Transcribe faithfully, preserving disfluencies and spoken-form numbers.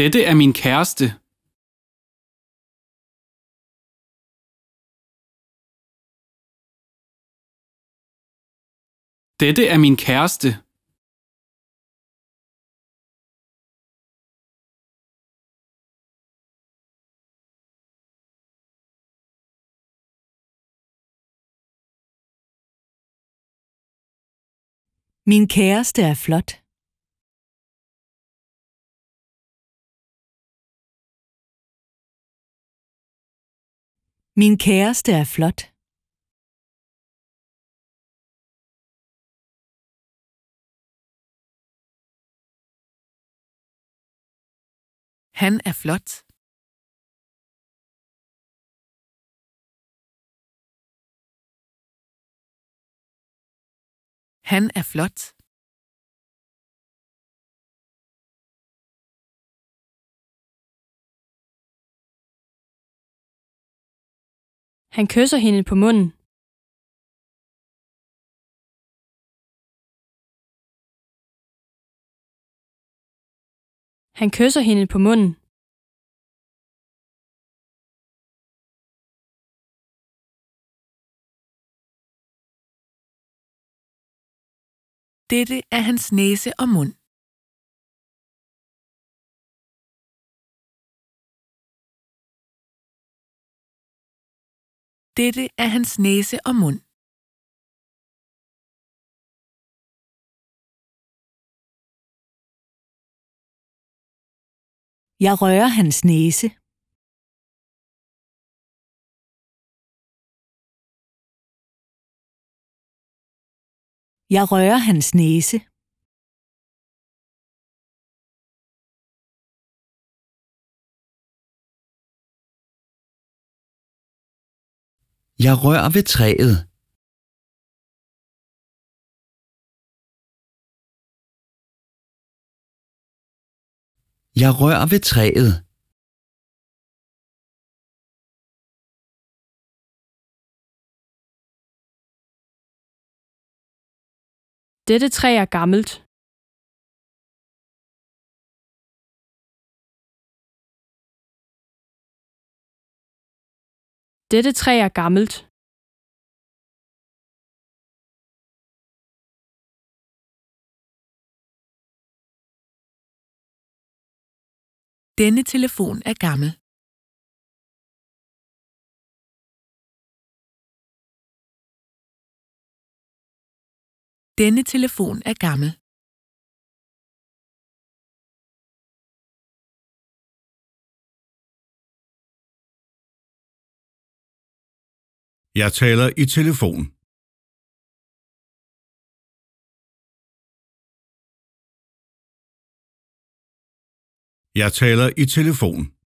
Dette er min kæreste. Dette er min kæreste. Min kæreste er flot. Min kæreste er flot. Han er flot. Han er flot. Han kysser hende på munden. Han kysser hende på munden. Dette er hans næse og mund. Dette er hans næse og mund. Jeg rører hans næse. Jeg rører hans næse. Jeg rører ved træet. Jeg rører ved træet. Dette træ er gammelt. Dette træ er gammelt. Denne telefon er gammel. Denne telefon er gammel. Jeg taler i telefon. Jeg taler i telefon.